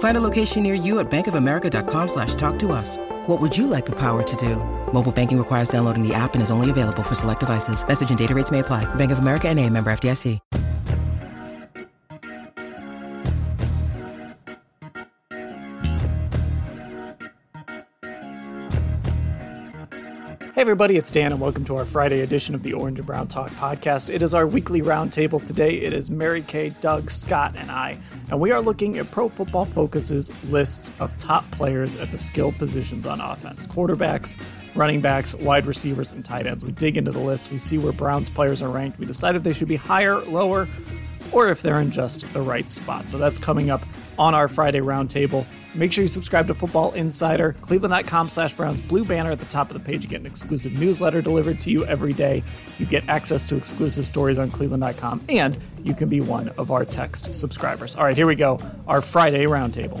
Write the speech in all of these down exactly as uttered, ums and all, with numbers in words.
Find a location near you at bankofamerica.com slash talk to us. What would you like the power to do? Mobile banking requires downloading the app and is only available for select devices. Message and data rates may apply. Bank of America N A, member F D I C. Hey everybody, it's Dan and welcome to our Friday edition of the Orange and Brown Talk podcast. It is our weekly roundtable today. It is Mary Kay, Doug, Scott, and I, and we are looking at Pro Football Focus's lists of top players at the skill positions on offense: quarterbacks, running backs, wide receivers, and tight ends. We dig into the list, we see where Browns players are ranked, we decide if they should be higher, lower, or if they're in just the right spot. So that's coming up on our Friday roundtable. Make sure you subscribe to Football Insider, cleveland.com slash Browns blue banner at the top of the page. You get an exclusive newsletter delivered to you every day. You get access to exclusive stories on cleveland dot com, and you can be one of our text subscribers. All right, here we go. Our Friday roundtable.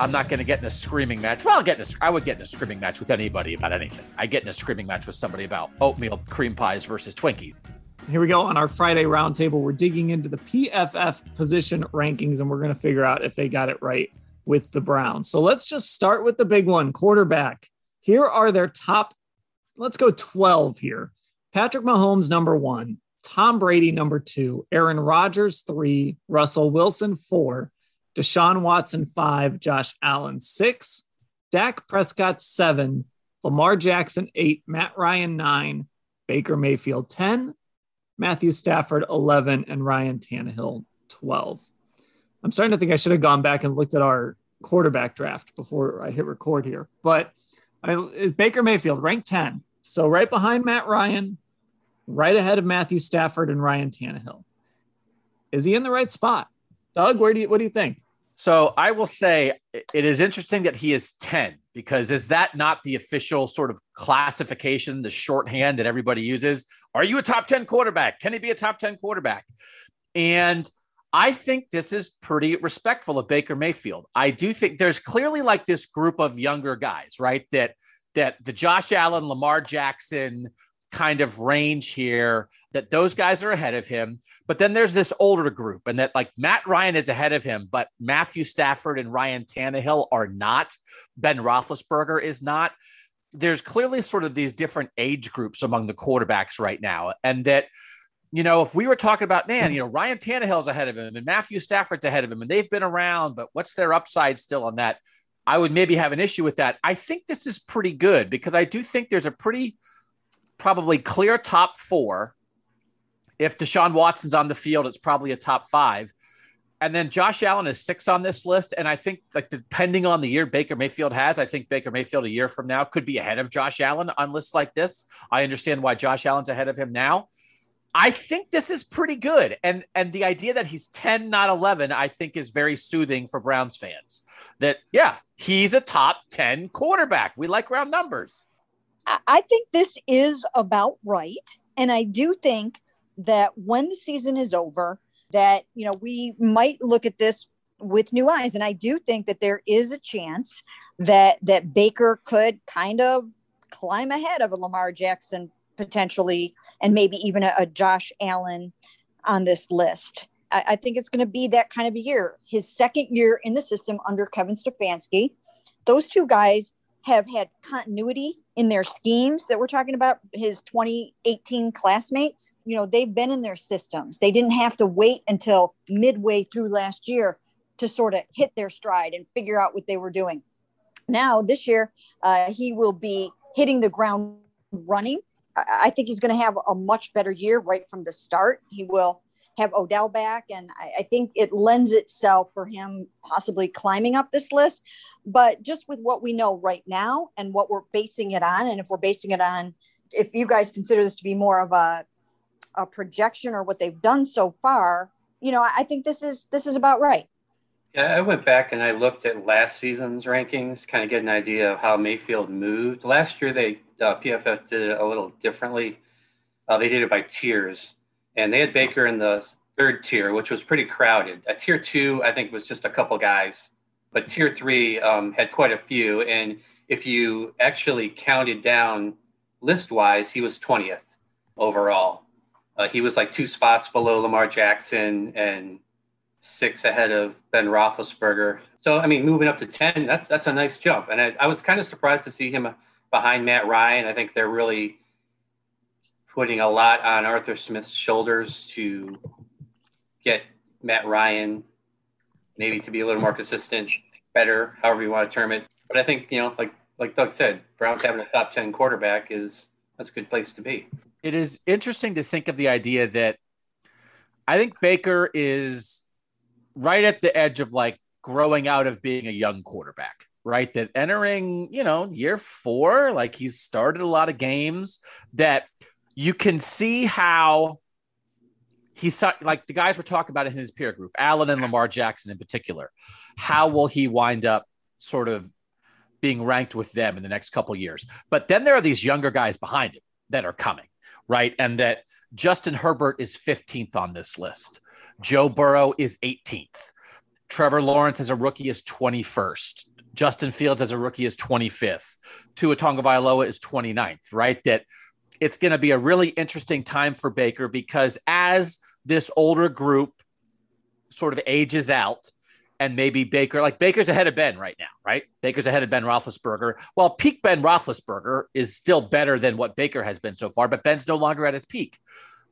I'm not going to get in a screaming match. Well, I'll get in a, I would get in a screaming match with anybody about anything. I get in a screaming match with somebody about oatmeal cream pies versus Twinkie. Here we go on our Friday roundtable. We're digging into the P F F position rankings, and we're going to figure out if they got it right with the Browns. So let's just start with the big one, quarterback. Here are their top, let's go twelve here. Patrick Mahomes, number one. Tom Brady, number two. Aaron Rodgers, three. Russell Wilson, four. Deshaun Watson, five. Josh Allen, six. Dak Prescott, seven. Lamar Jackson, eight. Matt Ryan, nine. Baker Mayfield, ten. Matthew Stafford, eleven, and Ryan Tannehill, twelve. I'm starting to think I should have gone back and looked at our quarterback draft before I hit record here. But I, it's Baker Mayfield, ranked ten. So right behind Matt Ryan, right ahead of Matthew Stafford and Ryan Tannehill. Is he in the right spot? Doug, where do you, what do you think? So I will say it is interesting that he is ten, because is that not the official sort of classification, the shorthand that everybody uses? Are you a top ten quarterback? Can he be a top ten quarterback? And I think this is pretty respectful of Baker Mayfield. I do think there's clearly like this group of younger guys, right? That, that the Josh Allen, Lamar Jackson kind of range here, that those guys are ahead of him. But then there's this older group, and that like Matt Ryan is ahead of him, but Matthew Stafford and Ryan Tannehill are not. Ben Roethlisberger is not. There's clearly sort of these different age groups among the quarterbacks right now. And that, you know, if we were talking about, man, you know, Ryan Tannehill's ahead of him and Matthew Stafford's ahead of him and they've been around, but what's their upside still on that? I would maybe have an issue with that. I think this is pretty good, because I do think there's a pretty probably clear top four. If Deshaun Watson's on the field, it's probably a top five. And then Josh Allen is six on this list. And I think, like, depending on the year Baker Mayfield has, I think Baker Mayfield a year from now could be ahead of Josh Allen on lists like this. I understand why Josh Allen's ahead of him now. I think this is pretty good. And, and the idea that he's ten, not eleven, I think is very soothing for Browns fans. That, yeah, he's a top ten quarterback. We like round numbers. I think this is about right. And I do think that when the season is over, that, you know, we might look at this with new eyes. And I do think that there is a chance that that Baker could kind of climb ahead of a Lamar Jackson potentially, and maybe even a, a Josh Allen on this list. I, I think it's going to be that kind of a year. His second year in the system under Kevin Stefanski, those two guys have had continuity in their schemes that we're talking about. His twenty eighteen classmates, you know, they've been in their systems. They didn't have to wait until midway through last year to sort of hit their stride and figure out what they were doing. Now this year, uh, he will be hitting the ground running I think he's going to have a much better year right from the start. He will have Odell back, and I, I think it lends itself for him possibly climbing up this list. But just with what we know right now and what we're basing it on, and if we're basing it on, if you guys consider this to be more of a, a projection or what they've done so far, you know, I, I think this is this is about right. Yeah, I went back and I looked at last season's rankings, kind of get an idea of how Mayfield moved. Last year, they uh, P F F did it a little differently. Uh, they did it by tiers, and they had Baker in the third tier, which was pretty crowded. A tier two, I think, was just a couple guys, but tier three um, had quite a few. And if you actually counted down list-wise, he was twentieth overall. Uh, he was like two spots below Lamar Jackson and six ahead of Ben Roethlisberger. So, I mean, moving up to ten, that's that's a nice jump. And I, I was kind of surprised to see him behind Matt Ryan. I think they're really putting a lot on Arthur Smith's shoulders to get Matt Ryan maybe to be a little more consistent, better, however you want to term it. But I think, you know, like like Doug said, Browns having a top ten quarterback is that's a good place to be. It is interesting to think of the idea that I think Baker is right at the edge of like growing out of being a young quarterback, right? That entering, you know, year four, like he's started a lot of games that you can see how he's like the guys we're talking about in his peer group, Allen and Lamar Jackson in particular, how will he wind up sort of being ranked with them in the next couple of years? But then there are these younger guys behind him that are coming, right? And that Justin Herbert is fifteenth on this list. Joe Burrow is eighteenth. Trevor Lawrence as a rookie is twenty-first. Justin Fields as a rookie is twenty-fifth. Tua Tagovailoa is twenty-ninth, right? That it's going to be a really interesting time for Baker because as this older group sort of ages out and maybe Baker, like Baker's ahead of Ben right now, right? Baker's ahead of Ben Roethlisberger. Well, peak Ben Roethlisberger is still better than what Baker has been so far, but Ben's no longer at his peak.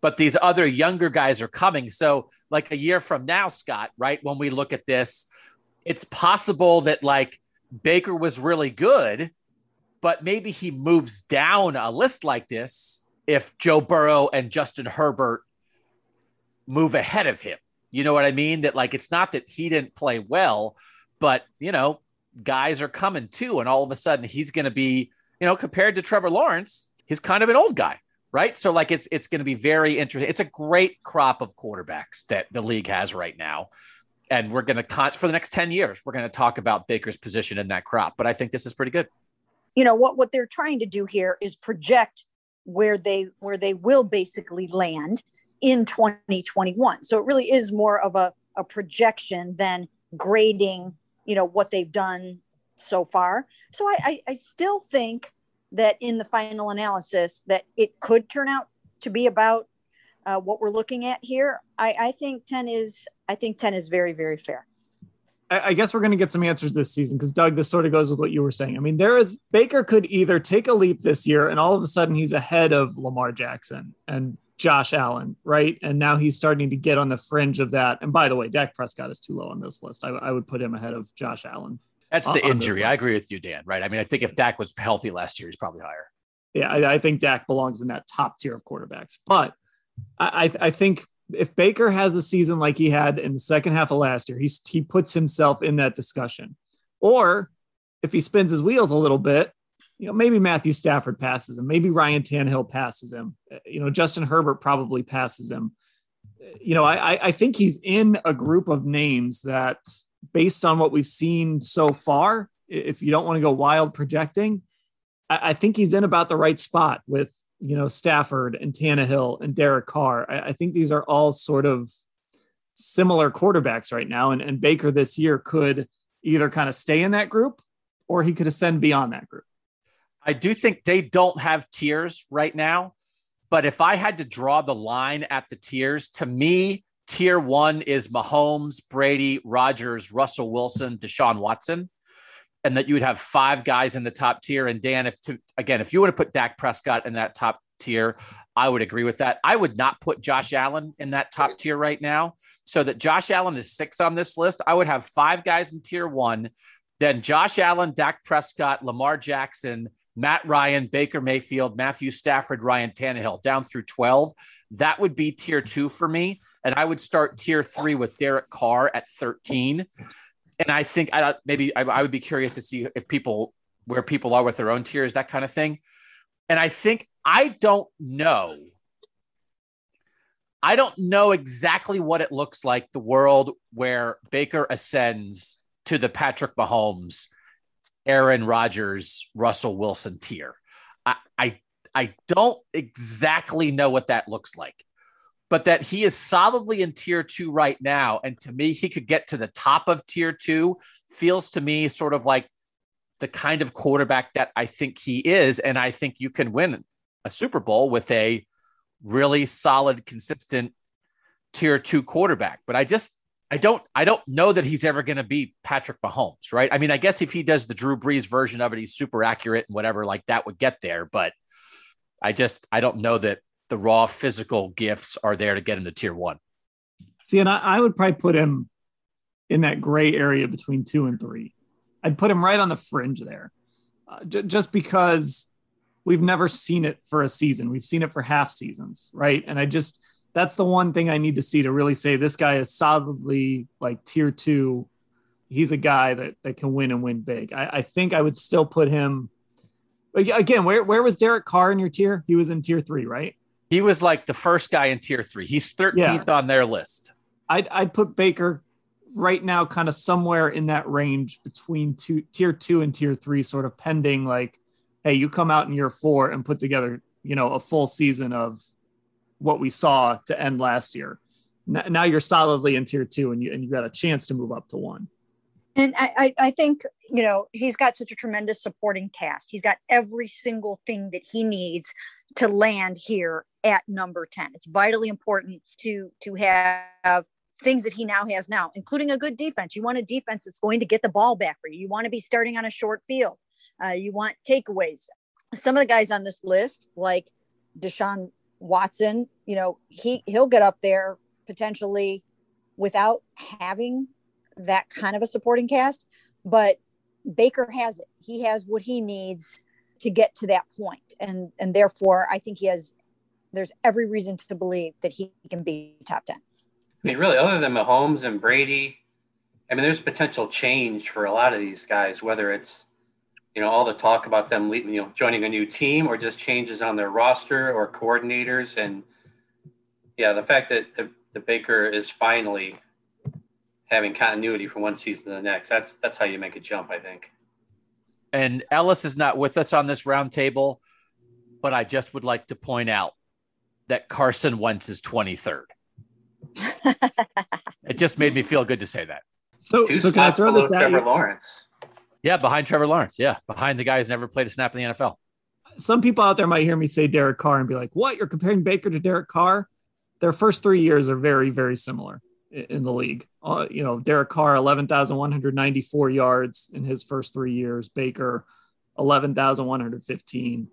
But these other younger guys are coming. So like a year from now, Scott, right, when we look at this, it's possible that like Baker was really good, but maybe he moves down a list like this if Joe Burrow and Justin Herbert move ahead of him. You know what I mean? That like, it's not that he didn't play well, but you know, guys are coming too. And all of a sudden he's going to be, you know, compared to Trevor Lawrence, he's kind of an old guy. Right. So like it's it's going to be very interesting. It's a great crop of quarterbacks that the league has right now. And we're going to con- for the next ten years, we're going to talk about Baker's position in that crop. But I think this is pretty good. You know, what what they're trying to do here is project where they where they will basically land in twenty twenty-one. So it really is more of a, a projection than grading, you know, what they've done so far. So I I, I still think that in the final analysis that it could turn out to be about uh, what we're looking at here. I, I think ten is, I think ten is very, very fair. I, I guess we're going to get some answers this season because Doug, this sort of goes with what you were saying. I mean, there is Baker could either take a leap this year and all of a sudden he's ahead of Lamar Jackson and Josh Allen, right? And now he's starting to get on the fringe of that. And by the way, Dak Prescott is too low on this list. I, I would put him ahead of Josh Allen. That's the injury. I agree with you, Dan, right? I mean, I think if Dak was healthy last year, he's probably higher. Yeah, I, I think Dak belongs in that top tier of quarterbacks. But I, I think if Baker has a season like he had in the second half of last year, he's, he puts himself in that discussion. Or if he spins his wheels a little bit, you know, maybe Matthew Stafford passes him. Maybe Ryan Tannehill passes him. You know, Justin Herbert probably passes him. You know, I, I think he's in a group of names that – based on what we've seen so far, if you don't want to go wild projecting, I think he's in about the right spot with, you know, Stafford and Tannehill and Derek Carr. I think these are all sort of similar quarterbacks right now. And, and Baker this year could either kind of stay in that group or he could ascend beyond that group. I do think they don't have tiers right now, but if I had to draw the line at the tiers, to me, tier one is Mahomes, Brady, Rodgers, Russell Wilson, Deshaun Watson, and that you would have five guys in the top tier. And Dan, if to, again, if you want to put Dak Prescott in that top tier, I would agree with that. I would not put Josh Allen in that top tier right now. So that Josh Allen is six on this list. I would have five guys in tier one, then Josh Allen, Dak Prescott, Lamar Jackson, Matt Ryan, Baker Mayfield, Matthew Stafford, Ryan Tannehill, down through twelve. That would be tier two for me. And I would start tier three with Derek Carr at thirteen. And I think I maybe I, I would be curious to see if people, where people are with their own tiers, that kind of thing. And I think, I don't know. I don't know exactly what it looks like, the world where Baker ascends to the Patrick Mahomes, Aaron Rodgers, Russell Wilson tier. I, I, I don't exactly know what that looks like, but that he is solidly in tier two right now. And to me, he could get to the top of tier two, feels to me sort of like the kind of quarterback that I think he is. And I think you can win a Super Bowl with a really solid, consistent tier two quarterback. But I just, I don't, I don't know that he's ever going to be Patrick Mahomes, right? I mean, I guess if he does the Drew Brees version of it, he's super accurate and whatever, like that would get there. But I just, I don't know that the raw physical gifts are there to get him to tier one. See, and I, I would probably put him in that gray area between two and three. I'd put him right on the fringe there, uh, j- just because we've never seen it for a season. We've seen it for half seasons, right? And I just, that's the one thing I need to see to really say this guy is solidly like tier two. He's a guy that, that can win and win big. I, I think I would still put him, again, where, where was Derek Carr in your tier? He was in tier three, right? He was like the first guy in tier three. He's thirteenth yeah. on their list. I'd, I'd put Baker right now kind of somewhere in that range between two, tier two and tier three, sort of pending like, hey, you come out in year four and put together, you know, a full season of what we saw to end last year. N- now you're solidly in tier two and you, and you got a chance to move up to one. And I, I think, you know, he's got such a tremendous supporting cast. He's got every single thing that he needs to land here at number ten. It's vitally important to, to have things that he now has now, including a good defense. You want a defense that's going to get the ball back for you. You want to be starting on a short field. Uh, you want takeaways. Some of the guys on this list, like Deshaun Watson, you know, he, he'll get up there potentially without having that kind of a supporting cast, but Baker has it. He has what he needs to get to that point. And, and therefore I think he has, there's every reason to believe that he can be top ten. I mean, really, other than Mahomes and Brady, I mean, there's potential change for a lot of these guys, whether it's, you know, all the talk about them leaving, you know, joining a new team or just changes on their roster or coordinators. And yeah, the fact that the, the Baker is finally having continuity from one season to the next, that's, that's how you make a jump, I think. And Ellis is not with us on this round table, but I just would like to point out that Carson Wentz is twenty-third. It just made me feel good to say that. So, so can I throw this at Trevor Lawrence? Yeah, behind Trevor Lawrence. Yeah, behind the guy who's never played a snap in the N F L. Some people out there might hear me say Derek Carr and be like, what? You're comparing Baker to Derek Carr? Their first three years are very, very similar in the league. Uh, you know, Derek Carr, eleven thousand one hundred ninety-four yards in his first three years. Baker, eleven thousand one hundred fifteen.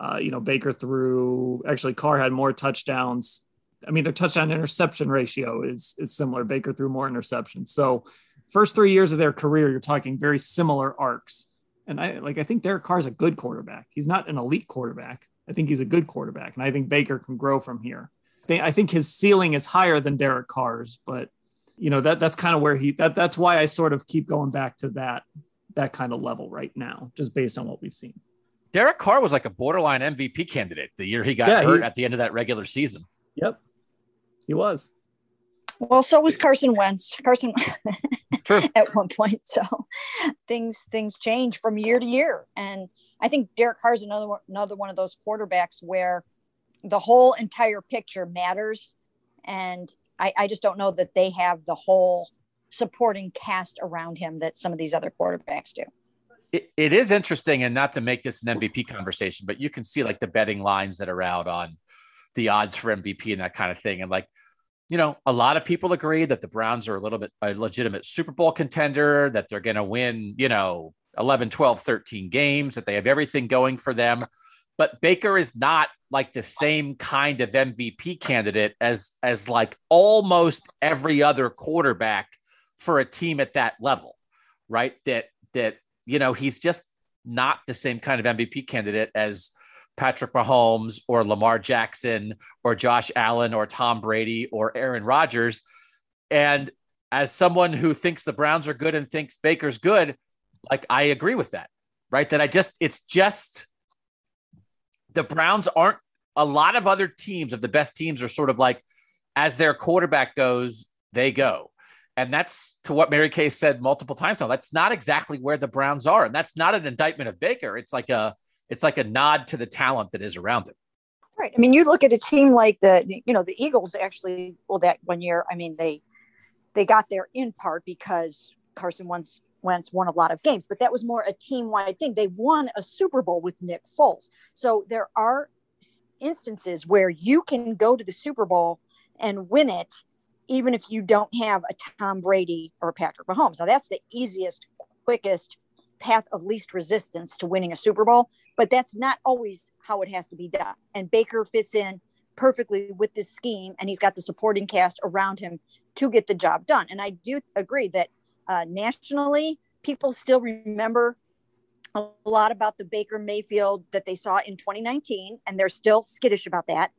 Uh, you know, Baker threw – actually, Carr had more touchdowns. I mean, their touchdown-interception ratio is is similar. Baker threw more interceptions. So – first three years of their career, you're talking very similar arcs. And I like, I think Derek Carr's a good quarterback. He's not an elite quarterback. I think he's a good quarterback. And I think Baker can grow from here. They, I think his ceiling is higher than Derek Carr's, but you know, that that's kind of where he, that that's why I sort of keep going back to that, that kind of level right now, just based on what we've seen. Derek Carr was like a borderline M V P candidate the year he got yeah, hurt he, at the end of that regular season. Yep. He was. Well, so was Carson Wentz. Carson True. At one point. So things things change from year to year. And I think Derek Carr is another one, another one of those quarterbacks where the whole entire picture matters. And I, I just don't know that they have the whole supporting cast around him that some of these other quarterbacks do. It, it is interesting, and not to make this an M V P conversation, but you can see like the betting lines that are out on the odds for M V P and that kind of thing. And like, you know, a lot of people agree that the Browns are a little bit a legitimate Super Bowl contender, that they're going to win, you know, eleven, twelve, thirteen games, that they have everything going for them. But Baker is not like the same kind of M V P candidate as, as like almost every other quarterback for a team at that level, right? That, that, you know, he's just not the same kind of M V P candidate as Patrick Mahomes or Lamar Jackson or Josh Allen or Tom Brady or Aaron Rodgers. And as someone who thinks the Browns are good and thinks Baker's good, like, I agree with that, right? That I just, it's just, the Browns aren't, a lot of other teams of the best teams are sort of like, as their quarterback goes, they go. And that's to what Mary Kay said multiple times now. That's not exactly where the Browns are. And that's not an indictment of Baker. It's like a, it's like a nod to the talent that is around him. Right. I mean, you look at a team like the, you know, the Eagles actually, well, that one year, I mean, they, they got there in part because Carson Wentz, Wentz won a lot of games, but that was more a team-wide thing. They won a Super Bowl with Nick Foles. So there are instances where you can go to the Super Bowl and win it, even if you don't have a Tom Brady or Patrick Mahomes. Now, that's the easiest, quickest path of least resistance to winning a Super Bowl, but that's not always how it has to be done. And Baker fits in perfectly with this scheme, and he's got the supporting cast around him to get the job done. And I do agree that uh, nationally, people still remember a lot about the Baker Mayfield that they saw in twenty nineteen, and they're still skittish about that.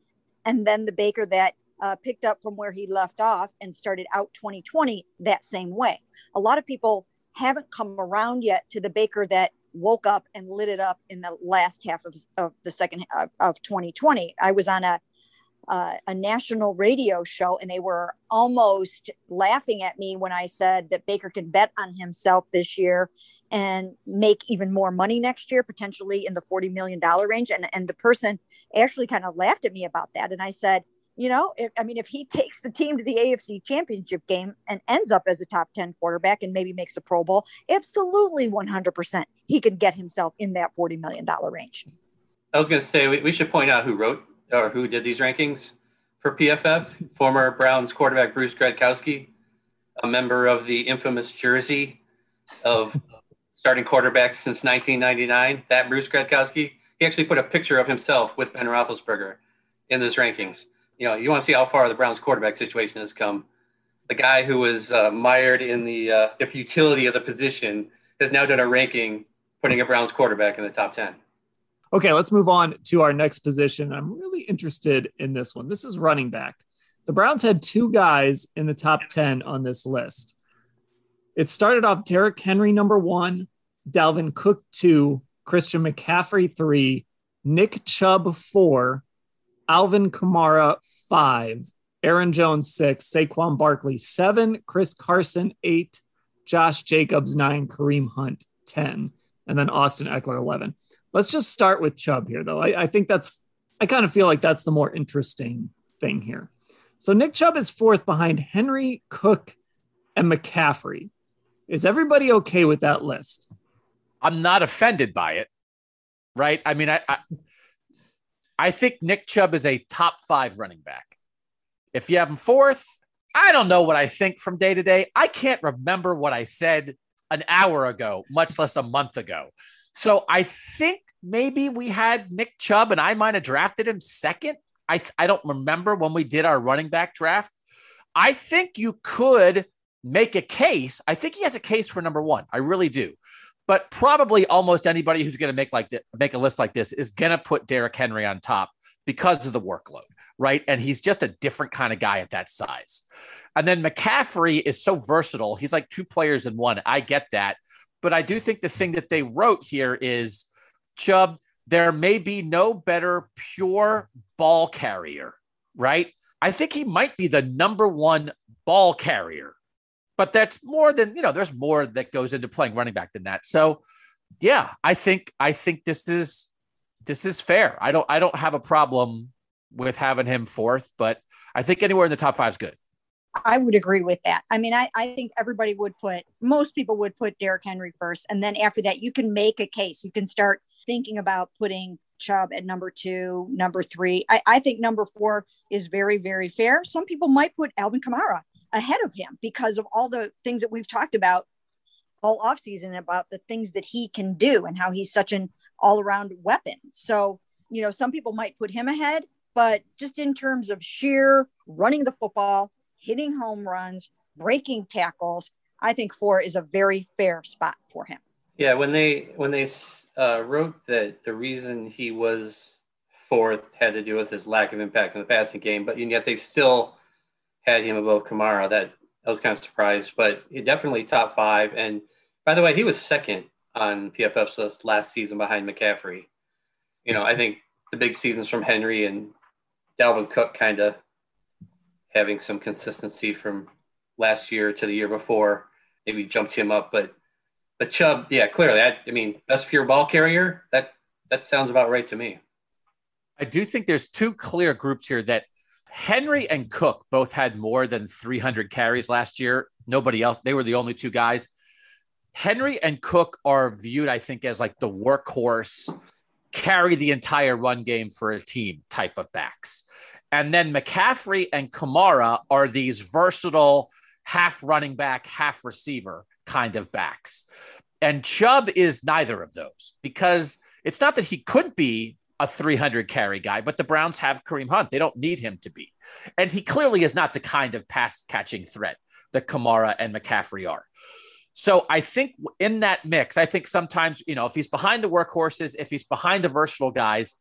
And then the Baker that uh, picked up from where he left off and started out twenty twenty that same way. A lot of people haven't come around yet to the Baker that woke up and lit it up in the last half of, of the second half of twenty twenty. I was on a Uh, a national radio show, and they were almost laughing at me when I said that Baker can bet on himself this year and make even more money next year, potentially in the forty million dollars range. And, and the person actually kind of laughed at me about that. And I said, you know, if, I mean, if he takes the team to the A F C championship game and ends up as a top ten quarterback and maybe makes a Pro Bowl, absolutely one hundred percent he can get himself in that forty million dollars range. I was going to say, we, we should point out who wrote or who did these rankings for P F F, former Browns quarterback Bruce Gradkowski, a member of the infamous jersey of starting quarterbacks since nineteen ninety-nine, that Bruce Gradkowski. He actually put a picture of himself with Ben Roethlisberger in this rankings. You know, you want to see how far the Browns quarterback situation has come. The guy who was uh, mired in the, uh, the futility of the position has now done a ranking, putting a Browns quarterback in the top ten. Okay, let's move on to our next position. I'm really interested in this one. This is running back. The Browns had two guys in the top ten on this list. It started off Derrick Henry, number one, Dalvin Cook, two, Christian McCaffrey, three, Nick Chubb, four, Alvin Kamara, five, Aaron Jones, six, Saquon Barkley, seven, Chris Carson, eight, Josh Jacobs, nine, Kareem Hunt, ten, and then Austin Eckler, eleven. Let's just start with Chubb here, though. I, I think that's, I kind of feel like that's the more interesting thing here. So Nick Chubb is fourth behind Henry, Cook, and McCaffrey. Is everybody okay with that list? I'm not offended by it, right? I mean, I, I, I think Nick Chubb is a top five running back. If you have him fourth, I don't know what I think from day to day. I can't remember what I said an hour ago, much less a month ago. So I think maybe we had Nick Chubb and I might have drafted him second. I I don't remember when we did our running back draft. I think you could make a case. I think he has a case for number one. I really do. But probably almost anybody who's going to make like the, make a list like this is going to put Derrick Henry on top because of the workload, right? And he's just a different kind of guy at that size. And then McCaffrey is so versatile. He's like two players in one. I get that. But I do think the thing that they wrote here is, Chubb, there may be no better pure ball carrier, right? I think he might be the number one ball carrier, but that's more than, you know, there's more that goes into playing running back than that. So yeah, I think, I think this is, this is fair. I don't, I don't have a problem with having him fourth, but I think anywhere in the top five is good. I would agree with that. I mean, I, I think everybody would put, most people would put Derrick Henry first. And then after that, you can make a case. You can start thinking about putting Chubb at number two, number three. I, I think number four is very, very fair. Some people might put Alvin Kamara ahead of him because of all the things that we've talked about all offseason about the things that he can do and how he's such an all-around weapon. So, you know, some people might put him ahead, but just in terms of sheer running the football, hitting home runs, breaking tackles, I think four is a very fair spot for him. Yeah, when they when they uh, wrote that the reason he was fourth had to do with his lack of impact in the passing game, but and yet they still had him above Kamara. That I was kind of surprised, but he definitely top five. And by the way, he was second on P F F's list last season behind McCaffrey. You know, I think the big seasons from Henry and Dalvin Cook kind of having some consistency from last year to the year before maybe jumped him up, but But Chubb, yeah, clearly. I, I mean, best pure ball carrier, that that sounds about right to me. I do think there's two clear groups here that Henry and Cook both had more than three hundred carries last year. Nobody else. They were the only two guys. Henry and Cook are viewed, I think, as like the workhorse, carry the entire run game for a team type of backs. And then McCaffrey and Kamara are these versatile, half running back, half receiver kind of backs. And Chubb is neither of those, because it's not that he could be a three hundred carry guy, but the Browns have Kareem Hunt. They don't need him to be. And he clearly is not the kind of pass catching threat that Kamara and McCaffrey are. So I think in that mix, I think sometimes, you know, if he's behind the workhorses, if he's behind the versatile guys,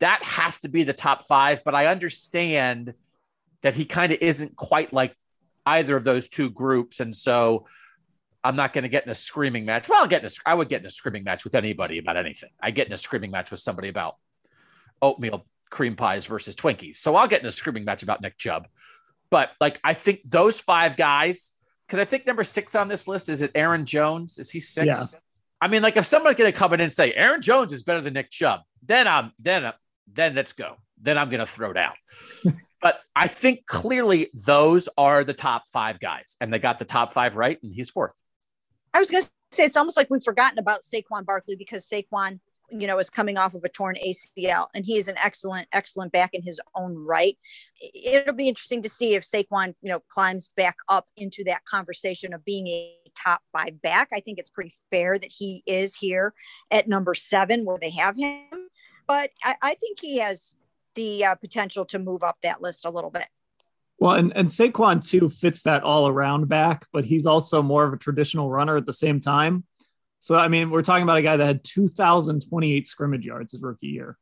that has to be the top five. But I understand that he kind of isn't quite like either of those two groups. And so I'm not going to get in a screaming match. Well, I'll get in a, I would get in a screaming match with anybody about anything. I get in a screaming match with somebody about oatmeal cream pies versus Twinkies. So I'll get in a screaming match about Nick Chubb. But like, I think those five guys, because I think number six on this list, is it Aaron Jones? Is he six? Yeah. I mean, like if someone's going to come in and say, Aaron Jones is better than Nick Chubb, then I'm, then, I'm, then let's go. Then I'm going to throw down. But I think clearly those are the top five guys, and they got the top five right, and he's fourth. I was going to say, it's almost like we've forgotten about Saquon Barkley, because Saquon, you know, is coming off of a torn A C L, and he is an excellent, excellent back in his own right. It'll be interesting to see if Saquon, you know, climbs back up into that conversation of being a top five back. I think it's pretty fair that he is here at number seven where they have him, but I, I think he has the uh, potential to move up that list a little bit. Well, and, and Saquon, too, fits that all-around back, but he's also more of a traditional runner at the same time. So, I mean, we're talking about a guy that had two thousand twenty-eight scrimmage yards his rookie year.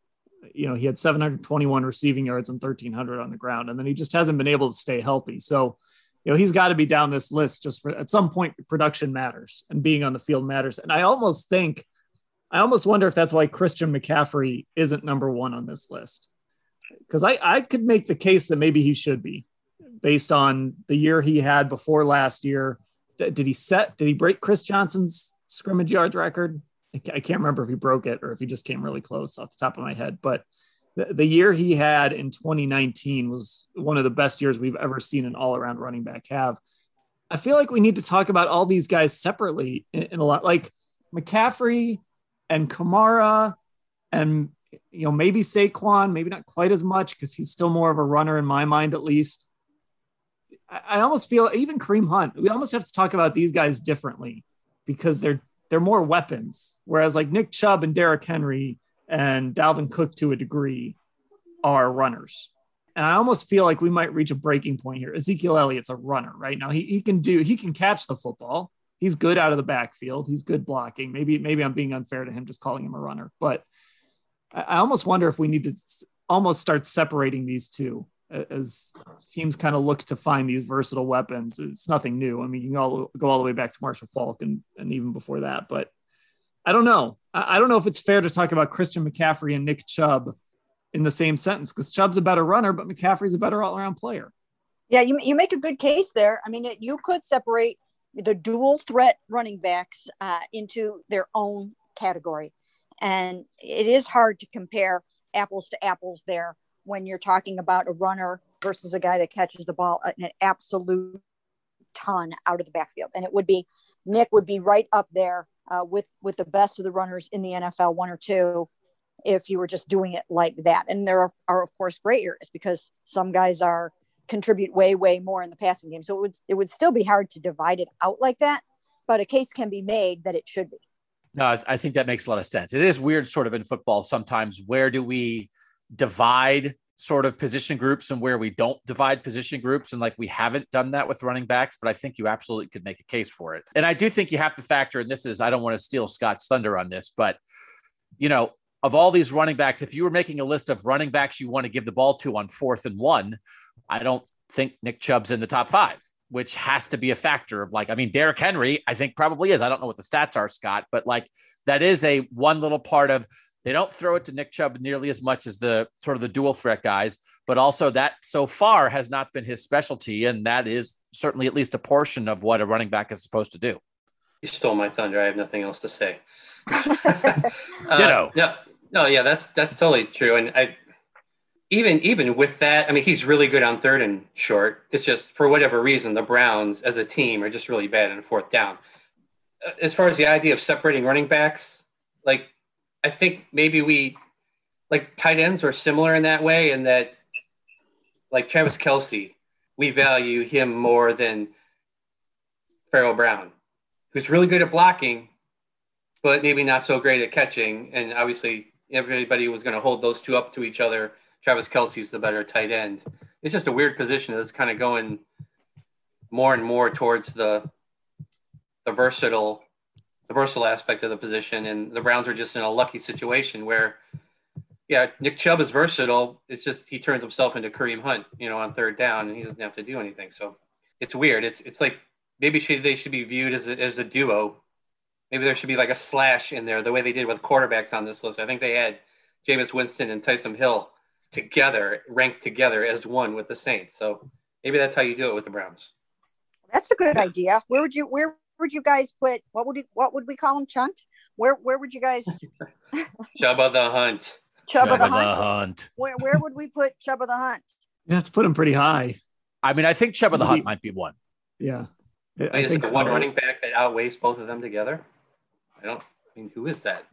You know, he had seven hundred twenty-one receiving yards and thirteen hundred on the ground, and then he just hasn't been able to stay healthy. So, you know, he's got to be down this list just for, at some point, production matters and being on the field matters. And I almost think, I almost wonder if that's why Christian McCaffrey isn't number one on this list. Because I, I could make the case that maybe he should be, based on the year he had before last year. Did he set, did he break Chris Johnson's scrimmage yard record? I can't remember if he broke it or if he just came really close off the top of my head, but the, the year he had in twenty nineteen was one of the best years we've ever seen an all-around running back have. I feel like we need to talk about all these guys separately in, in a lot, like McCaffrey and Kamara and, you know, maybe Saquon, maybe not quite as much because he's still more of a runner in my mind, at least. I almost feel even Kareem Hunt, we almost have to talk about these guys differently because they're, they're more weapons. Whereas like Nick Chubb and Derrick Henry and Dalvin Cook to a degree are runners. And I almost feel like we might reach a breaking point here. Ezekiel Elliott's a runner right now. He he can do, he can catch the football. He's good out of the backfield. He's good blocking. Maybe, maybe I'm being unfair to him, just calling him a runner, but I, I almost wonder if we need to almost start separating these two. As teams kind of look to find these versatile weapons, it's nothing new. I mean, you can all go all the way back to Marshall Faulk and, and even before that, but I don't know. I don't know if it's fair to talk about Christian McCaffrey and Nick Chubb in the same sentence, because Chubb's a better runner, but McCaffrey's a better all around player. Yeah. You, you make a good case there. I mean, it, you could separate the dual threat running backs uh, into their own category. And it is hard to compare apples to apples there, when you're talking about a runner versus a guy that catches the ball an absolute ton out of the backfield. And it would be, Nick would be right up there uh, with, with the best of the runners in the N F L, one or two, if you were just doing it like that. And there are, are of course, gray areas, because some guys are contribute way, way more in the passing game. So it would, it would still be hard to divide it out like that, but a case can be made that it should be. No, I think that makes a lot of sense. It is weird sort of in football sometimes, where do we divide sort of position groups and where we don't divide position groups. And like, we haven't done that with running backs, but I think you absolutely could make a case for it. And I do think you have to factor, and this is, I don't want to steal Scott's thunder on this, but you know, of all these running backs, if you were making a list of running backs you want to give the ball to on fourth and one, I don't think Nick Chubb's in the top five, which has to be a factor of like, I mean, Derrick Henry, I think probably is. I don't know what the stats are, Scott, but like that is a one little part of, they don't throw it to Nick Chubb nearly as much as the sort of the dual threat guys, but also that so far has not been his specialty. And that is certainly at least a portion of what a running back is supposed to do. You stole my thunder. I have nothing else to say. Ditto. Uh, no, no, yeah, that's, that's totally true. And I, Even even with that, I mean, he's really good on third and short. It's just for whatever reason, the Browns as a team are just really bad on fourth down. As far as the idea of separating running backs, like I think maybe we like tight ends are similar in that way, in that like Travis Kelce, we value him more than Farrell Brown, who's really good at blocking, but maybe not so great at catching. And obviously, everybody was going to hold those two up to each other. Travis Kelce's the better tight end. It's just a weird position that's kind of going more and more towards the the versatile the versatile aspect of the position. And the Browns are just in a lucky situation where, yeah, Nick Chubb is versatile. It's just he turns himself into Kareem Hunt, you know, on third down, and he doesn't have to do anything. So it's weird. It's it's like maybe should, they should be viewed as a, as a duo. Maybe there should be like a slash in there, the way they did with quarterbacks on this list. I think they had Jameis Winston and Taysom Hill together, ranked together as one with the Saints. So maybe that's how you do it with the Browns. That's a good idea. Where would you, where would you guys put, what would you, what would we call him? Chunt? Where, where would you guys? Chubba the Hunt. Chubba, Chubba the, the Hunt. Hunt. Where, where would we put Chubba the Hunt? You have to put him pretty high. I mean, I think Chubba the Hunt might be one. Yeah. I, I think so. One running back that outweighs both of them together. I don't I mean, who is that?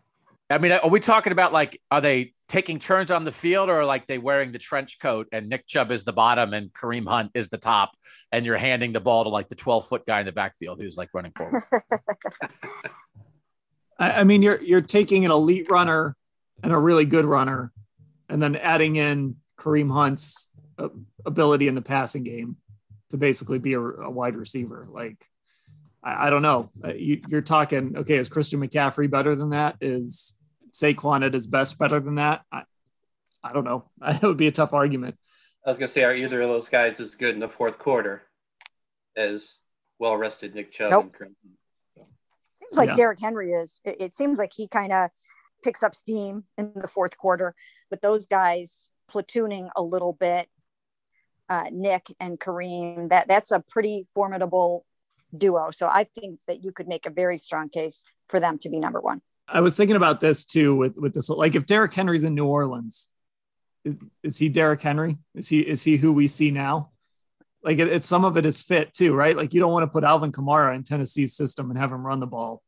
I mean, are we talking about like, are they taking turns on the field, or like they wearing the trench coat and Nick Chubb is the bottom and Kareem Hunt is the top, and you're handing the ball to like the twelve foot guy in the backfield who's like running forward? I mean, you're, you're taking an elite runner and a really good runner and then adding in Kareem Hunt's ability in the passing game to basically be a, a wide receiver. Like, I don't know. You, you're talking, okay, is Christian McCaffrey better than that? Is Saquon at his best better than that? I, I don't know. That would be a tough argument. I was going to say, are either of those guys as good in the fourth quarter as well-rested Nick Chubb? Nope. And seems like yeah. Derrick Henry is. It, it seems like he kind of picks up steam in the fourth quarter, with those guys platooning a little bit, uh, Nick and Kareem. That That's a pretty formidable duo. So I think that you could make a very strong case for them to be number one. I was thinking about this too, with, with this, like if Derrick Henry's in New Orleans, is, is he Derrick Henry? Is he, is he who we see now? Like it, it, some of it is fit too, right? Like you don't want to put Alvin Kamara in Tennessee's system and have him run the ball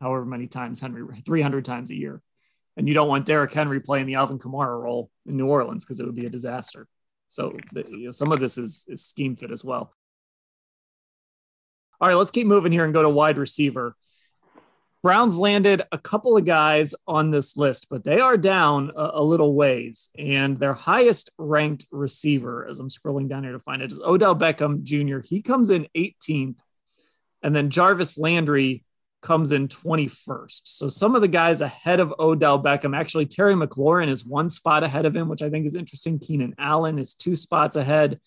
however many times, Henry, three hundred times a year. And you don't want Derrick Henry playing the Alvin Kamara role in New Orleans, because it would be a disaster. So the, you know, some of this is, is scheme fit as well. All right, let's keep moving here and go to wide receiver. Browns landed a couple of guys on this list, but they are down a, a little ways. And their highest ranked receiver, as I'm scrolling down here to find it, is Odell Beckham Junior He comes in eighteenth, and then Jarvis Landry comes in twenty-first. So some of the guys ahead of Odell Beckham, actually Terry McLaurin is one spot ahead of him, which I think is interesting. Keenan Allen is two spots ahead.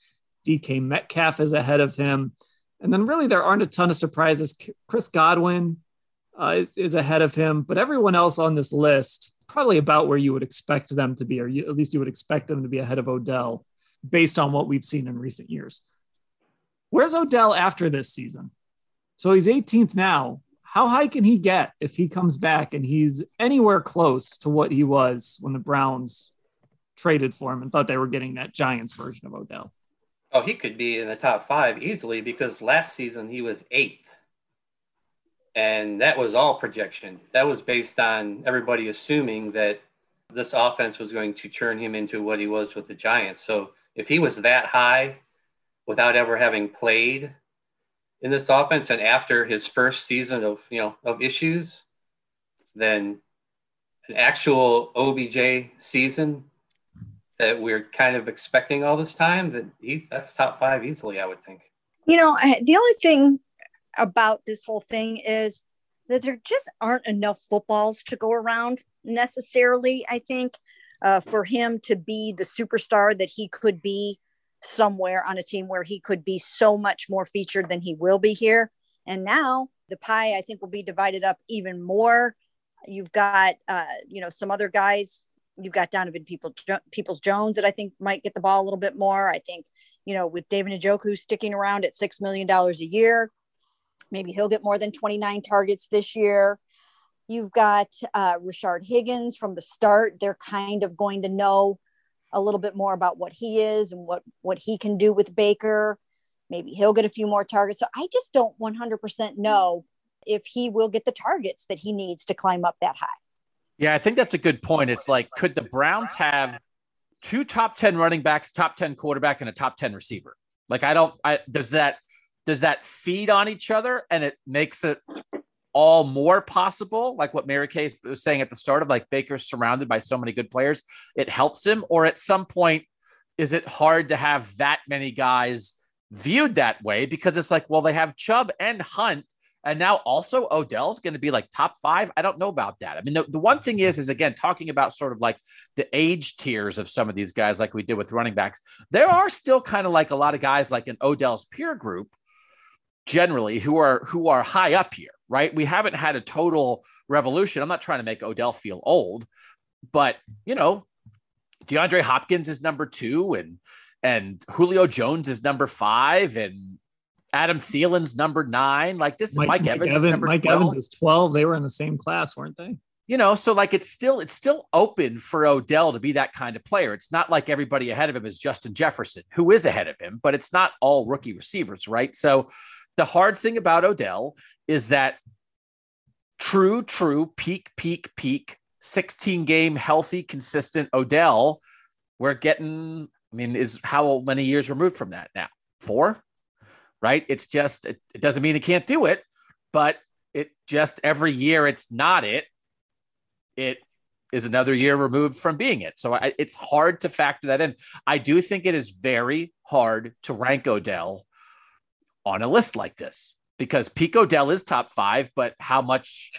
D K Metcalf is ahead of him. And then really there aren't a ton of surprises. Chris Godwin uh, is, is ahead of him, but everyone else on this list, probably about where you would expect them to be, or you, at least you would expect them to be ahead of Odell based on what we've seen in recent years. Where's Odell after this season? So he's eighteenth now. How high can he get if he comes back and he's anywhere close to what he was when the Browns traded for him and thought they were getting that Giants version of Odell? Oh, he could be in the top five easily, because last season he was eighth. And that was all projection. That was based on everybody assuming that this offense was going to turn him into what he was with the Giants. So if he was that high without ever having played in this offense, and after his first season of, you know, of issues, then an actual O B J season that we're kind of expecting all this time, that he's that's top five easily, I would think. You know, the only thing about this whole thing is that there just aren't enough footballs to go around necessarily, I think, uh, for him to be the superstar that he could be somewhere on a team where he could be so much more featured than he will be here. And now the pie, I think, will be divided up even more. You've got, uh, you know, some other guys. You've got Donovan Peoples-Jones that I think might get the ball a little bit more. I think, you know, with David Njoku sticking around at six million dollars a year, maybe he'll get more than twenty-nine targets this year. You've got uh, Rashard Higgins from the start. They're kind of going to know a little bit more about what he is and what, what he can do with Baker. Maybe he'll get a few more targets. So I just don't one hundred percent know if he will get the targets that he needs to climb up that high. Yeah, I think that's a good point. It's like, could the Browns have two top ten running backs, top ten quarterback, and a top ten receiver? Like, I don't, I, does that, does that feed on each other and it makes it all more possible? Like what Mary Kay was saying at the start of, like, Baker's surrounded by so many good players, it helps him. Or at some point, is it hard to have that many guys viewed that way? Because it's like, well, they have Chubb and Hunt, and now also Odell's going to be like top five. I don't know about that. I mean, the, the one thing is, is again, talking about sort of like the age tiers of some of these guys, like we did with running backs, there are still kind of like a lot of guys like in Odell's peer group generally who are, who are high up here, right? We haven't had a total revolution. I'm not trying to make Odell feel old, but, you know, DeAndre Hopkins is number two and, and Julio Jones is number five and Adam Thielen's number nine. Like this, Mike, Mike Evans, Mike, Evan, is number Mike twelve. Evans is twelve. They were in the same class, weren't they? You know, so like it's still it's still open for Odell to be that kind of player. It's not like everybody ahead of him is Justin Jefferson, who is ahead of him, but it's not all rookie receivers, right? So the hard thing about Odell is that true, true peak, peak, peak, sixteen game healthy, consistent Odell. We're getting, I mean, is how many years removed from that now? Four. Right. It's just, it, it doesn't mean he can't do it, but it just every year it's not it. It is another year removed from being it. So I, it's hard to factor that in. I do think it is very hard to rank Odell on a list like this because peak Odell is top five, but how much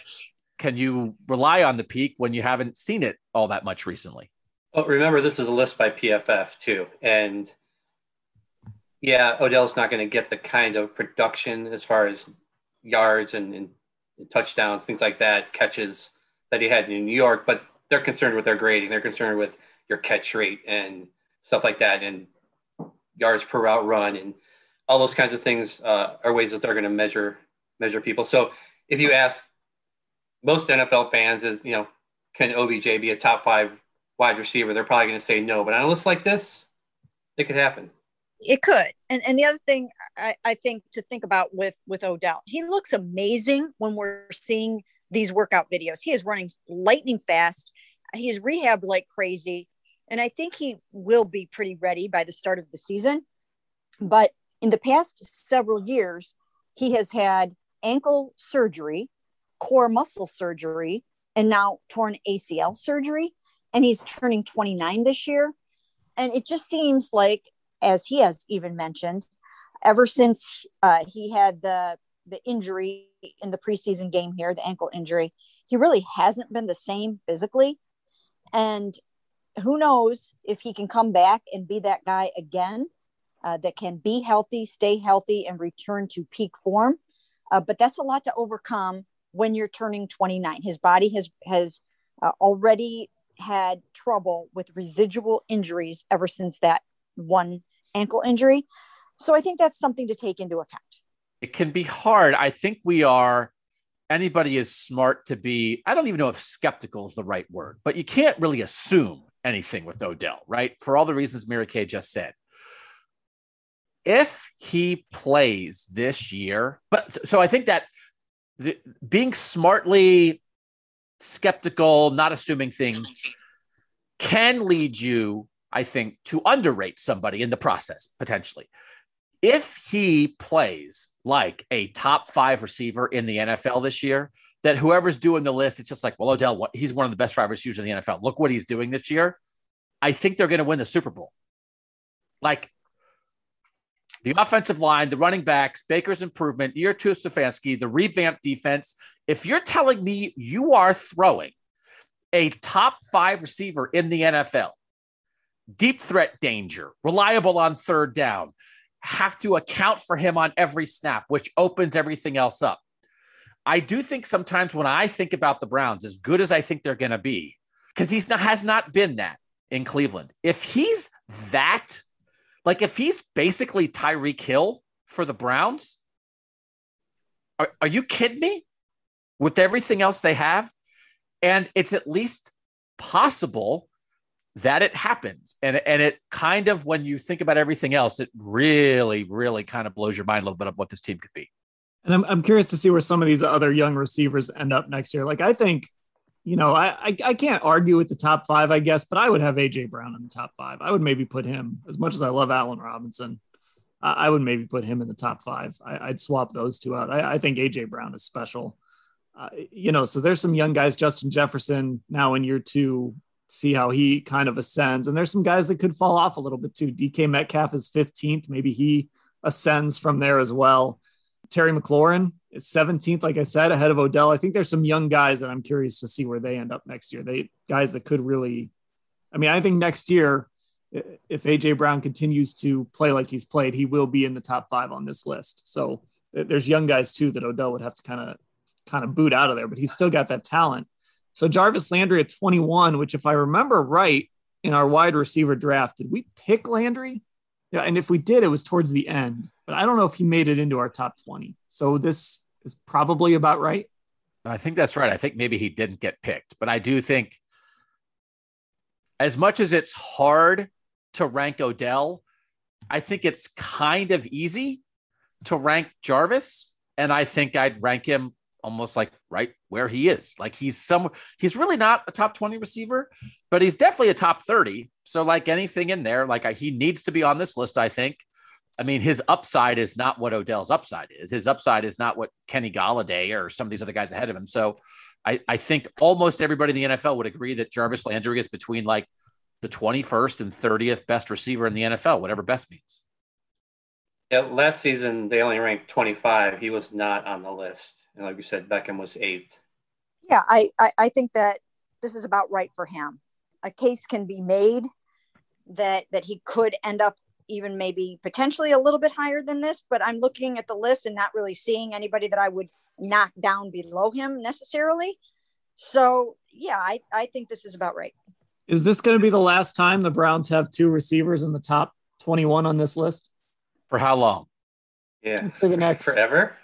can you rely on the peak when you haven't seen it all that much recently? Well, remember, this is a list by P F F too. And yeah, Odell's not going to get the kind of production as far as yards and, and touchdowns, things like that, catches that he had in New York, but they're concerned with their grading. They're concerned with your catch rate and stuff like that and yards per route run and all those kinds of things uh, are ways that they're going to measure measure people. So if you ask most N F L fans is, you know, can O B J be a top five wide receiver? They're probably going to say no, but on a list like this, it could happen. It could. And and the other thing I, I think to think about with, with Odell, he looks amazing when we're seeing these workout videos. He is running lightning fast. He is rehabbed like crazy. And I think he will be pretty ready by the start of the season. But in the past several years, he has had ankle surgery, core muscle surgery, and now torn A C L surgery. And he's turning twenty-nine this year. And it just seems like, as he has even mentioned, ever since uh, he had the the injury in the preseason game here, the ankle injury, he really hasn't been the same physically. And who knows if he can come back and be that guy again uh, that can be healthy, stay healthy, and return to peak form. Uh, but that's a lot to overcome when you're turning twenty-nine. His body has, has uh, already had trouble with residual injuries ever since that one ankle injury. So I think that's something to take into account. It can be hard. I think we are, anybody is smart to be, I don't even know if skeptical is the right word, but you can't really assume anything with Odell, right? For all the reasons Mary Kay just said. If he plays this year, but so I think that the, being smartly skeptical, not assuming things can lead you, I think, to underrate somebody in the process, potentially. If he plays like a top five receiver in the N F L this year, that whoever's doing the list, it's just like, well, Odell, he's one of the best wide receivers in the N F L. Look what he's doing this year. I think they're going to win the Super Bowl. Like, the offensive line, the running backs, Baker's improvement, year two Stefanski, the revamped defense. If you're telling me you are throwing a top five receiver in the N F L, deep threat danger, reliable on third down, have to account for him on every snap, which opens everything else up. I do think sometimes when I think about the Browns, as good as I think they're going to be, because he's not, has not been that in Cleveland. If he's that, like if he's basically Tyreek Hill for the Browns, are, are you kidding me? With everything else they have, and it's at least possible that it happens. And, and it kind of, when you think about everything else, it really, really kind of blows your mind a little bit of what this team could be. And I'm I'm curious to see where some of these other young receivers end up next year. Like, I think, you know, I, I, I can't argue with the top five, I guess, but I would have A J Brown in the top five. I would maybe put him, as much as I love Allen Robinson, I, I would maybe put him in the top five. I, I'd swap those two out. I, I think A J Brown is special. Uh, you know, so there's some young guys, Justin Jefferson now in year two, see how he kind of ascends. And there's some guys that could fall off a little bit too. D K Metcalf is fifteenth. Maybe he ascends from there as well. Terry McLaurin is seventeenth, like I said, ahead of Odell. I think there's some young guys that I'm curious to see where they end up next year. They guys that could really, I mean, I think next year, if A J Brown continues to play like he's played, he will be in the top five on this list. So there's young guys too, that Odell would have to kind of, kind of boot out of there, but he's still got that talent. So Jarvis Landry at twenty-one, which if I remember right in our wide receiver draft, did we pick Landry? Yeah. And if we did, it was towards the end, but I don't know if he made it into our top twenty. So this is probably about right. I think that's right. I think maybe he didn't get picked, but I do think as much as it's hard to rank Odell, I think it's kind of easy to rank Jarvis. And I think I'd rank him almost like right where he is. Like he's some, he's really not a top twenty receiver, but he's definitely a top thirty. So like anything in there, like I, he needs to be on this list. I think, I mean, his upside is not what Odell's upside is. His upside is not what Kenny Galladay or some of these other guys ahead of him. So I, I think almost everybody in the N F L would agree that Jarvis Landry is between like the twenty-first and thirtieth best receiver in the N F L, whatever best means. Yeah, last season, they only ranked twenty-five. He was not on the list. And like you said, Beckham was eighth. Yeah, I, I, I think that this is about right for him. A case can be made that that he could end up even maybe potentially a little bit higher than this, but I'm looking at the list and not really seeing anybody that I would knock down below him necessarily. So, yeah, I, I think this is about right. Is this going to be the last time the Browns have two receivers in the top twenty-one on this list? For how long? Yeah, for the next forever.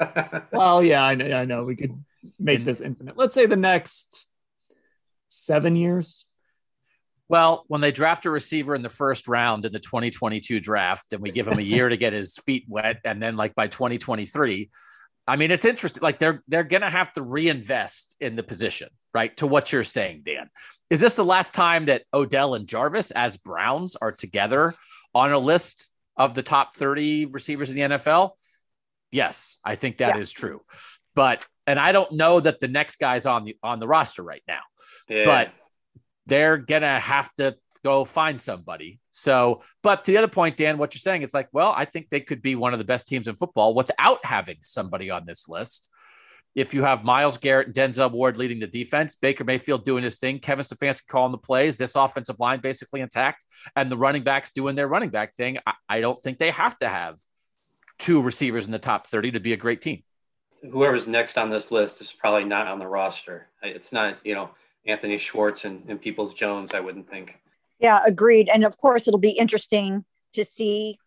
Well, yeah, I know, I know. We could make this infinite. Let's say the next seven years. Well, when they draft a receiver in the first round in the twenty twenty-two draft, and we give him a year to get his feet wet, and then like by twenty twenty-three, I mean, it's interesting. Like they're they're gonna have to reinvest in the position, right? To what you're saying, Dan, is this the last time that Odell and Jarvis as Browns are together on a list of the top thirty receivers in the N F L? Yes, I think that yeah. is true. But, and I don't know that the next guy's on the, on the roster right now, yeah. but they're going to have to go find somebody. So, but to the other point, Dan, what you're saying, it's like, well, I think they could be one of the best teams in football without having somebody on this list. If you have Myles Garrett and Denzel Ward leading the defense, Baker Mayfield doing his thing, Kevin Stefanski calling the plays, this offensive line basically intact, and the running backs doing their running back thing, I, I don't think they have to have two receivers in the top thirty to be a great team. Whoever's next on this list is probably not on the roster. It's not, you know, Anthony Schwartz and, and Peoples-Jones, I wouldn't think. Yeah, agreed. And of course, it'll be interesting to see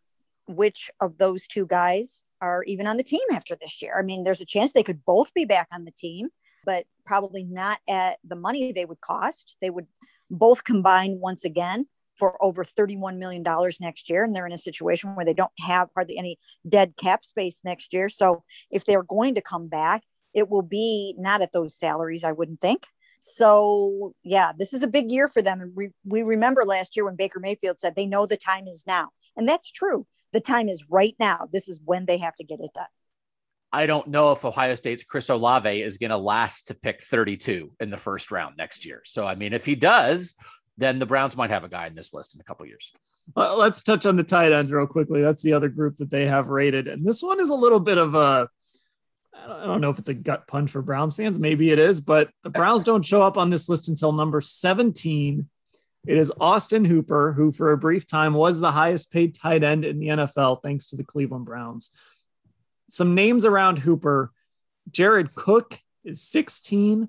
which of those two guys are even on the team after this year. I mean, there's a chance they could both be back on the team, but probably not at the money they would cost. They would both combine once again for over thirty-one million dollars next year. And they're in a situation where they don't have hardly any dead cap space next year. So if they're going to come back, it will be not at those salaries, I wouldn't think. So yeah, this is a big year for them. And we, we remember last year when Baker Mayfield said they know the time is now. And that's true. The time is right now. This is when they have to get it done. I don't know if Ohio State's Chris Olave is going to last to pick thirty-two in the first round next year. So, I mean, if he does, then the Browns might have a guy in this list in a couple of years. Well, let's touch on the tight ends real quickly. That's the other group that they have rated. And this one is a little bit of a, I don't know if it's a gut punch for Browns fans. Maybe it is, but the Browns don't show up on this list until number seventeen. It is Austin Hooper, who for a brief time was the highest paid tight end in the N F L, thanks to the Cleveland Browns. Some names around Hooper. Jared Cook is sixteen.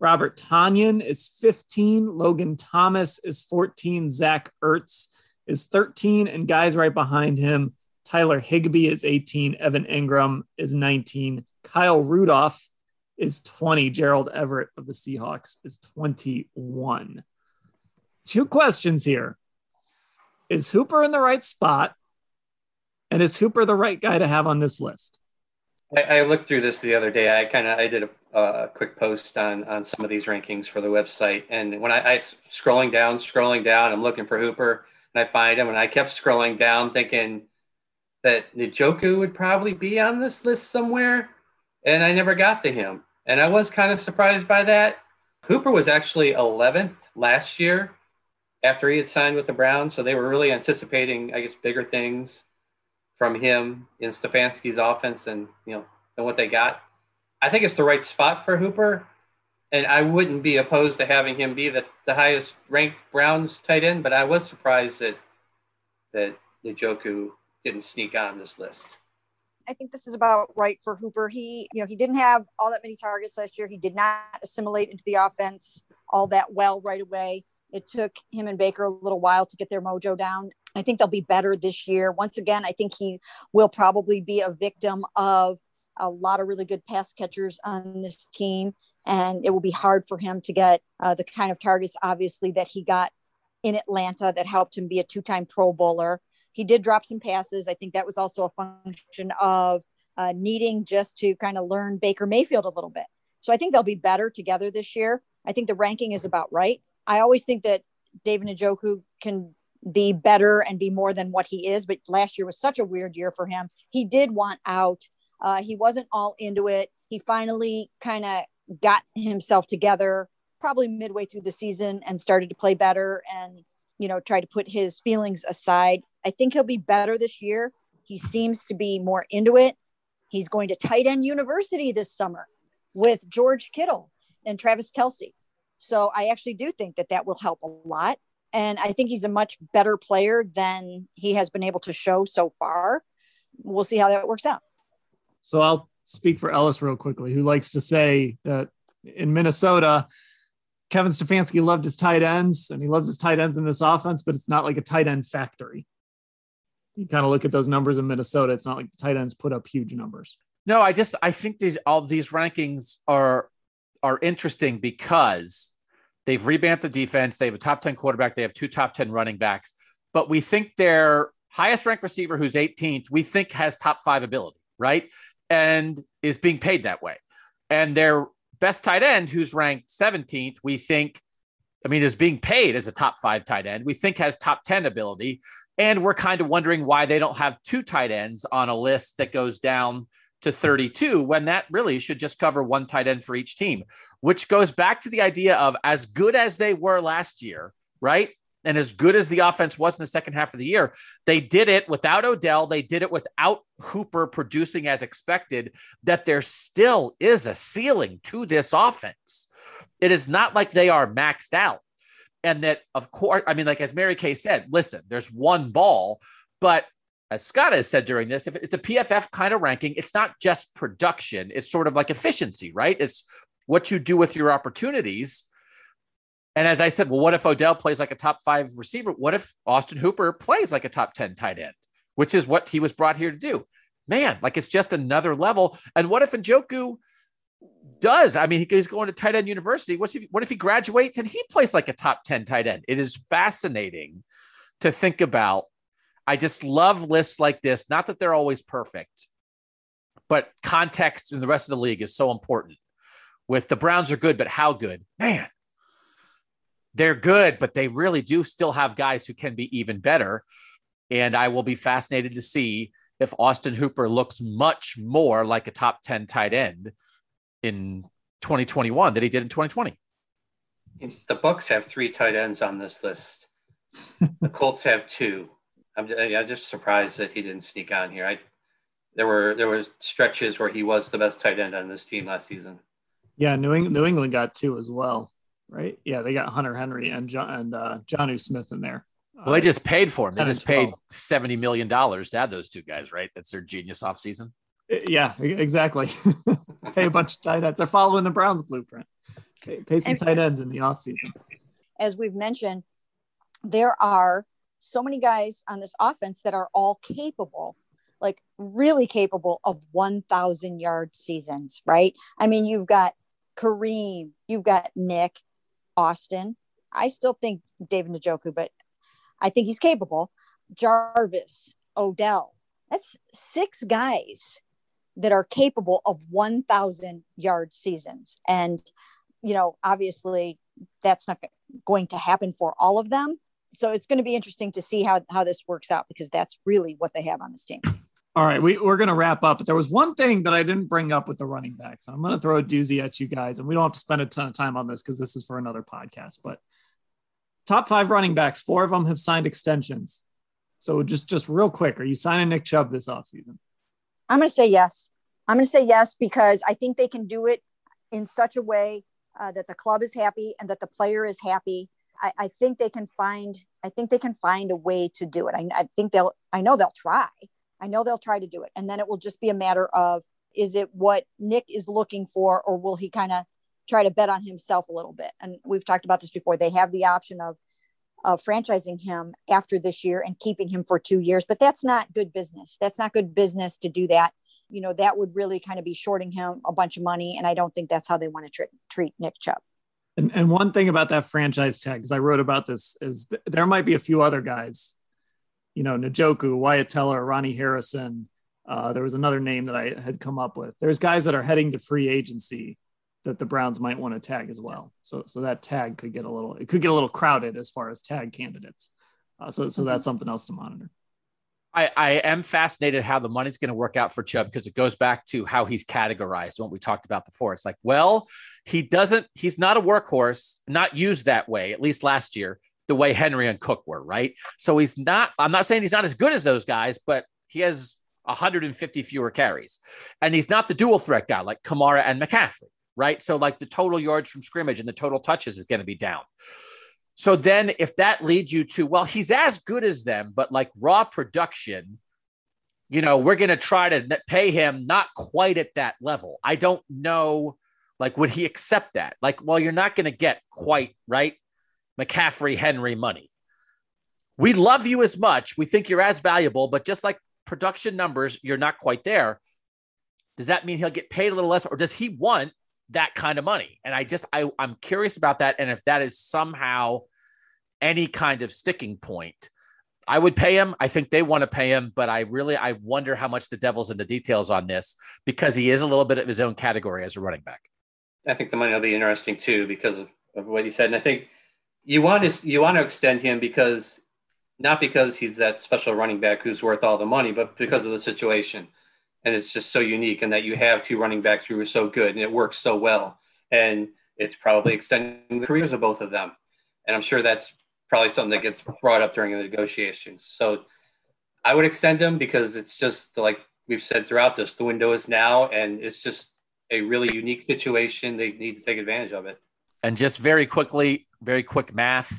Robert Tonyan is fifteen. Logan Thomas is fourteen. Zach Ertz is thirteen. And guys right behind him, Tyler Higbee is eighteen. Evan Ingram is nineteen. Kyle Rudolph is twenty. Gerald Everett of the Seahawks is twenty-one. Two questions here. Is Hooper in the right spot? And is Hooper the right guy to have on this list? I, I looked through this the other day. I kind of I did a uh, quick post on on some of these rankings for the website. And when I, I scrolling down, scrolling down, I'm looking for Hooper and I find him. And I kept scrolling down thinking that Njoku would probably be on this list somewhere. And I never got to him. And I was kind of surprised by that. Hooper was actually eleventh last year after he had signed with the Browns. So they were really anticipating, I guess, bigger things from him in Stefanski's offense and, you know, than what they got. I think it's the right spot for Hooper, and I wouldn't be opposed to having him be the, the highest ranked Browns tight end, but I was surprised that, that Njoku didn't sneak on this list. I think this is about right for Hooper. He, you know, he didn't have all that many targets last year. He did not assimilate into the offense all that well right away. It took him and Baker a little while to get their mojo down. I think they'll be better this year. Once again, I think he will probably be a victim of a lot of really good pass catchers on this team. And it will be hard for him to get uh, the kind of targets, obviously, that he got in Atlanta that helped him be a two-time Pro Bowler. He did drop some passes. I think that was also a function of uh, needing just to kind of learn Baker Mayfield a little bit. So I think they'll be better together this year. I think the ranking is about right. I always think that David Njoku can be better and be more than what he is. But last year was such a weird year for him. He did want out. Uh, he wasn't all into it. He finally kind of got himself together probably midway through the season and started to play better and, you know, try to put his feelings aside. I think he'll be better this year. He seems to be more into it. He's going to tight end university this summer with George Kittle and Travis Kelce. So I actually do think that that will help a lot. And I think he's a much better player than he has been able to show so far. We'll see how that works out. So I'll speak for Ellis real quickly, who likes to say that in Minnesota, Kevin Stefanski loved his tight ends and he loves his tight ends in this offense, but it's not like a tight end factory. You kind of look at those numbers in Minnesota. It's not like the tight ends put up huge numbers. No, I just, I think these, all these rankings are, are interesting because they've revamped the defense. They have a top ten quarterback. They have two top ten running backs, but we think their highest ranked receiver, who's eighteenth, we think has top five ability, right? And is being paid that way. And their best tight end, who's ranked seventeenth, we think, I mean, is being paid as a top five tight end. We think has top ten ability. And we're kind of wondering why they don't have two tight ends on a list that goes down to thirty-two, when that really should just cover one tight end for each team, which goes back to the idea of as good as they were last year, right? And as good as the offense was in the second half of the year, they did it without Odell. They did it without Hooper producing as expected, that there still is a ceiling to this offense. It is not like they are maxed out. And that, of course, I mean, like as Mary Kay said, listen, there's one ball, but as Scott has said during this, if it's a P F F kind of ranking, it's not just production. It's sort of like efficiency, right? It's what you do with your opportunities. And as I said, well, what if Odell plays like a top five receiver? What if Austin Hooper plays like a top ten tight end, which is what he was brought here to do? Man, like it's just another level. And what if Njoku does? I mean, he's going to tight end university. What's he, what if he graduates and he plays like a top ten tight end? It is fascinating to think about. I just love lists like this. Not that they're always perfect, but context in the rest of the league is so important. With the Browns are good, but how good? Man, they're good, but they really do still have guys who can be even better. And I will be fascinated to see if Austin Hooper looks much more like a top ten tight end in twenty twenty-one than he did in twenty twenty. The Bucs have three tight ends on this list. The Colts have two. I'm, I'm just surprised that he didn't sneak on here. I there were there were stretches where he was the best tight end on this team last season. Yeah, New England, New England got two as well, right? Yeah, they got Hunter Henry and John and uh, Jonnu Smith in there. Well, they just paid for him. They just paid seventy million dollars to have those two guys, right? That's their genius offseason. Yeah, exactly. Pay a bunch of tight ends. They're following the Browns blueprint. Pay, pay some and, tight ends in the offseason. As we've mentioned, there are so many guys on this offense that are all capable, like really capable of one thousand yard seasons, right? I mean, you've got Kareem, you've got Nick, Austin. I still think David Njoku, but I think he's capable. Jarvis, Odell. That's six guys that are capable of one thousand yard seasons. And, you know, obviously that's not going to happen for all of them. So it's going to be interesting to see how, how this works out, because that's really what they have on this team. All right, we, we're going to wrap up. But there was one thing that I didn't bring up with the running backs. I'm going to throw a doozy at you guys, and we don't have to spend a ton of time on this because this is for another podcast. But top five running backs, four of them have signed extensions. So just, just real quick, are you signing Nick Chubb this offseason? I'm going to say yes. I'm going to say yes, because I think they can do it in such a way uh, that the club is happy and that the player is happy. I, I think they can find, I think they can find a way to do it. I, I think they'll, I know they'll try. I know they'll try to do it. And then it will just be a matter of, is it what Nick is looking for, or will he kind of try to bet on himself a little bit? And we've talked about this before. They have the option of, of franchising him after this year and keeping him for two years, but that's not good business. That's not good business to do that. You know, that would really kind of be shorting him a bunch of money. And I don't think that's how they want to treat, treat Nick Chubb. And, and one thing about that franchise tag, because I wrote about this, is th- there might be a few other guys, you know, Njoku, Wyatt Teller, Ronnie Harrison. Uh, there was another name that I had come up with. There's guys that are heading to free agency that the Browns might want to tag as well. So, so that tag could get a little, it could get a little crowded as far as tag candidates. Uh, so, so that's something else to monitor. I, I am fascinated how the money's going to work out for Chubb, because it goes back to how he's categorized, what we talked about before. It's like, well, he doesn't, he's not a workhorse, not used that way, at least last year, the way Henry and Cook were, right? So he's not, I'm not saying he's not as good as those guys, but he has one hundred fifty fewer carries. And he's not the dual threat guy like Kamara and McCaffrey, right? So like the total yards from scrimmage and the total touches is going to be down. So then if that leads you to, well, he's as good as them, but like raw production, you know, we're going to try to pay him not quite at that level. I don't know, like, would he accept that? Like, well, you're not going to get quite, right, McCaffrey, Henry money. We love you as much. We think you're as valuable, but just like production numbers, you're not quite there. Does that mean he'll get paid a little less, or does he want that kind of money? And I just, I, I'm curious about that. And if that is somehow any kind of sticking point, I would pay him. I think they want to pay him, but I really, I wonder how much the devil's in the details on this, because he is a little bit of his own category as a running back. I think the money will be interesting too, because of, of what he said. And I think you want to, you want to extend him because not because he's that special running back who's worth all the money, but because of the situation. And it's just so unique, and that you have two running backs who are so good and it works so well. And it's probably extending the careers of both of them. And I'm sure that's probably something that gets brought up during the negotiations. So I would extend them, because it's just, like we've said throughout this, the window is now, and it's just a really unique situation. They need to take advantage of it. And just very quickly, very quick math.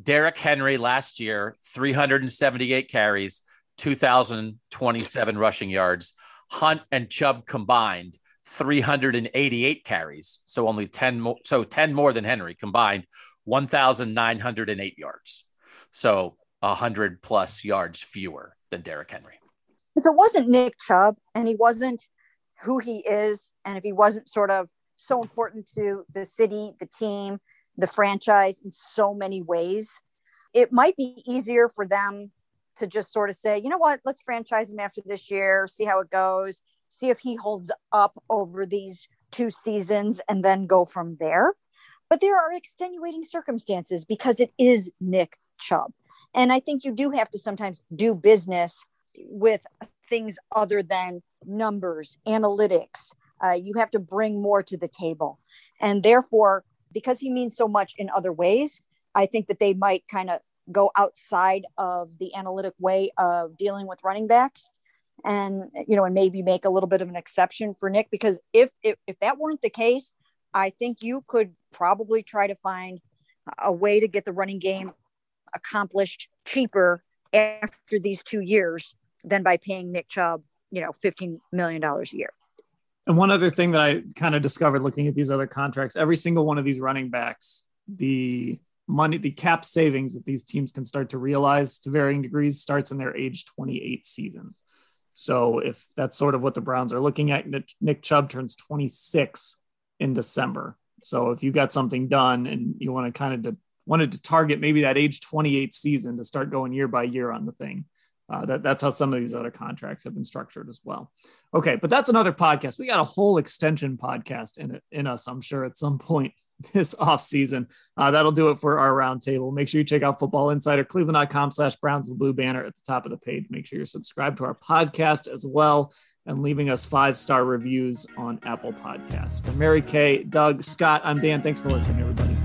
Derrick Henry last year, three hundred seventy-eight carries, two thousand twenty-seven rushing yards. Hunt and Chubb combined three hundred eighty-eight carries. So only ten more, so ten more than Henry combined, one thousand nine hundred eight yards. So one hundred plus yards fewer than Derrick Henry. If it wasn't Nick Chubb and he wasn't who he is, and if he wasn't sort of so important to the city, the team, the franchise in so many ways, it might be easier for them to just sort of say, you know what, let's franchise him after this year, see how it goes, see if he holds up over these two seasons, and then go from there. But there are extenuating circumstances, because it is Nick Chubb. And I think you do have to sometimes do business with things other than numbers, analytics. Uh, you have to bring more to the table. And therefore, because he means so much in other ways, I think that they might kind of go outside of the analytic way of dealing with running backs and, you know, and maybe make a little bit of an exception for Nick, because if, if, if that weren't the case, I think you could probably try to find a way to get the running game accomplished cheaper after these two years than by paying Nick Chubb, you know, fifteen million dollars a year. And one other thing that I kind of discovered looking at these other contracts, every single one of these running backs, the money, the cap savings that these teams can start to realize to varying degrees starts in their age twenty-eight season. So if that's sort of what the Browns are looking at, Nick Chubb turns twenty-six in December. So if you got something done and you want to kind of de- wanted to target maybe that age twenty-eight season to start going year by year on the thing, Uh, that, that's how some of these other contracts have been structured as well. Okay, but that's another podcast. We got a whole extension podcast in it, in us, I'm sure, at some point this offseason. Uh, that'll do it for our roundtable. Make sure you check out Football Insider, cleveland.com slash Browns and Blue banner at the top of the page. Make sure you're subscribed to our podcast as well and leaving us five-star reviews on Apple Podcasts. For Mary Kay, Doug, Scott, I'm Dan. Thanks for listening, everybody.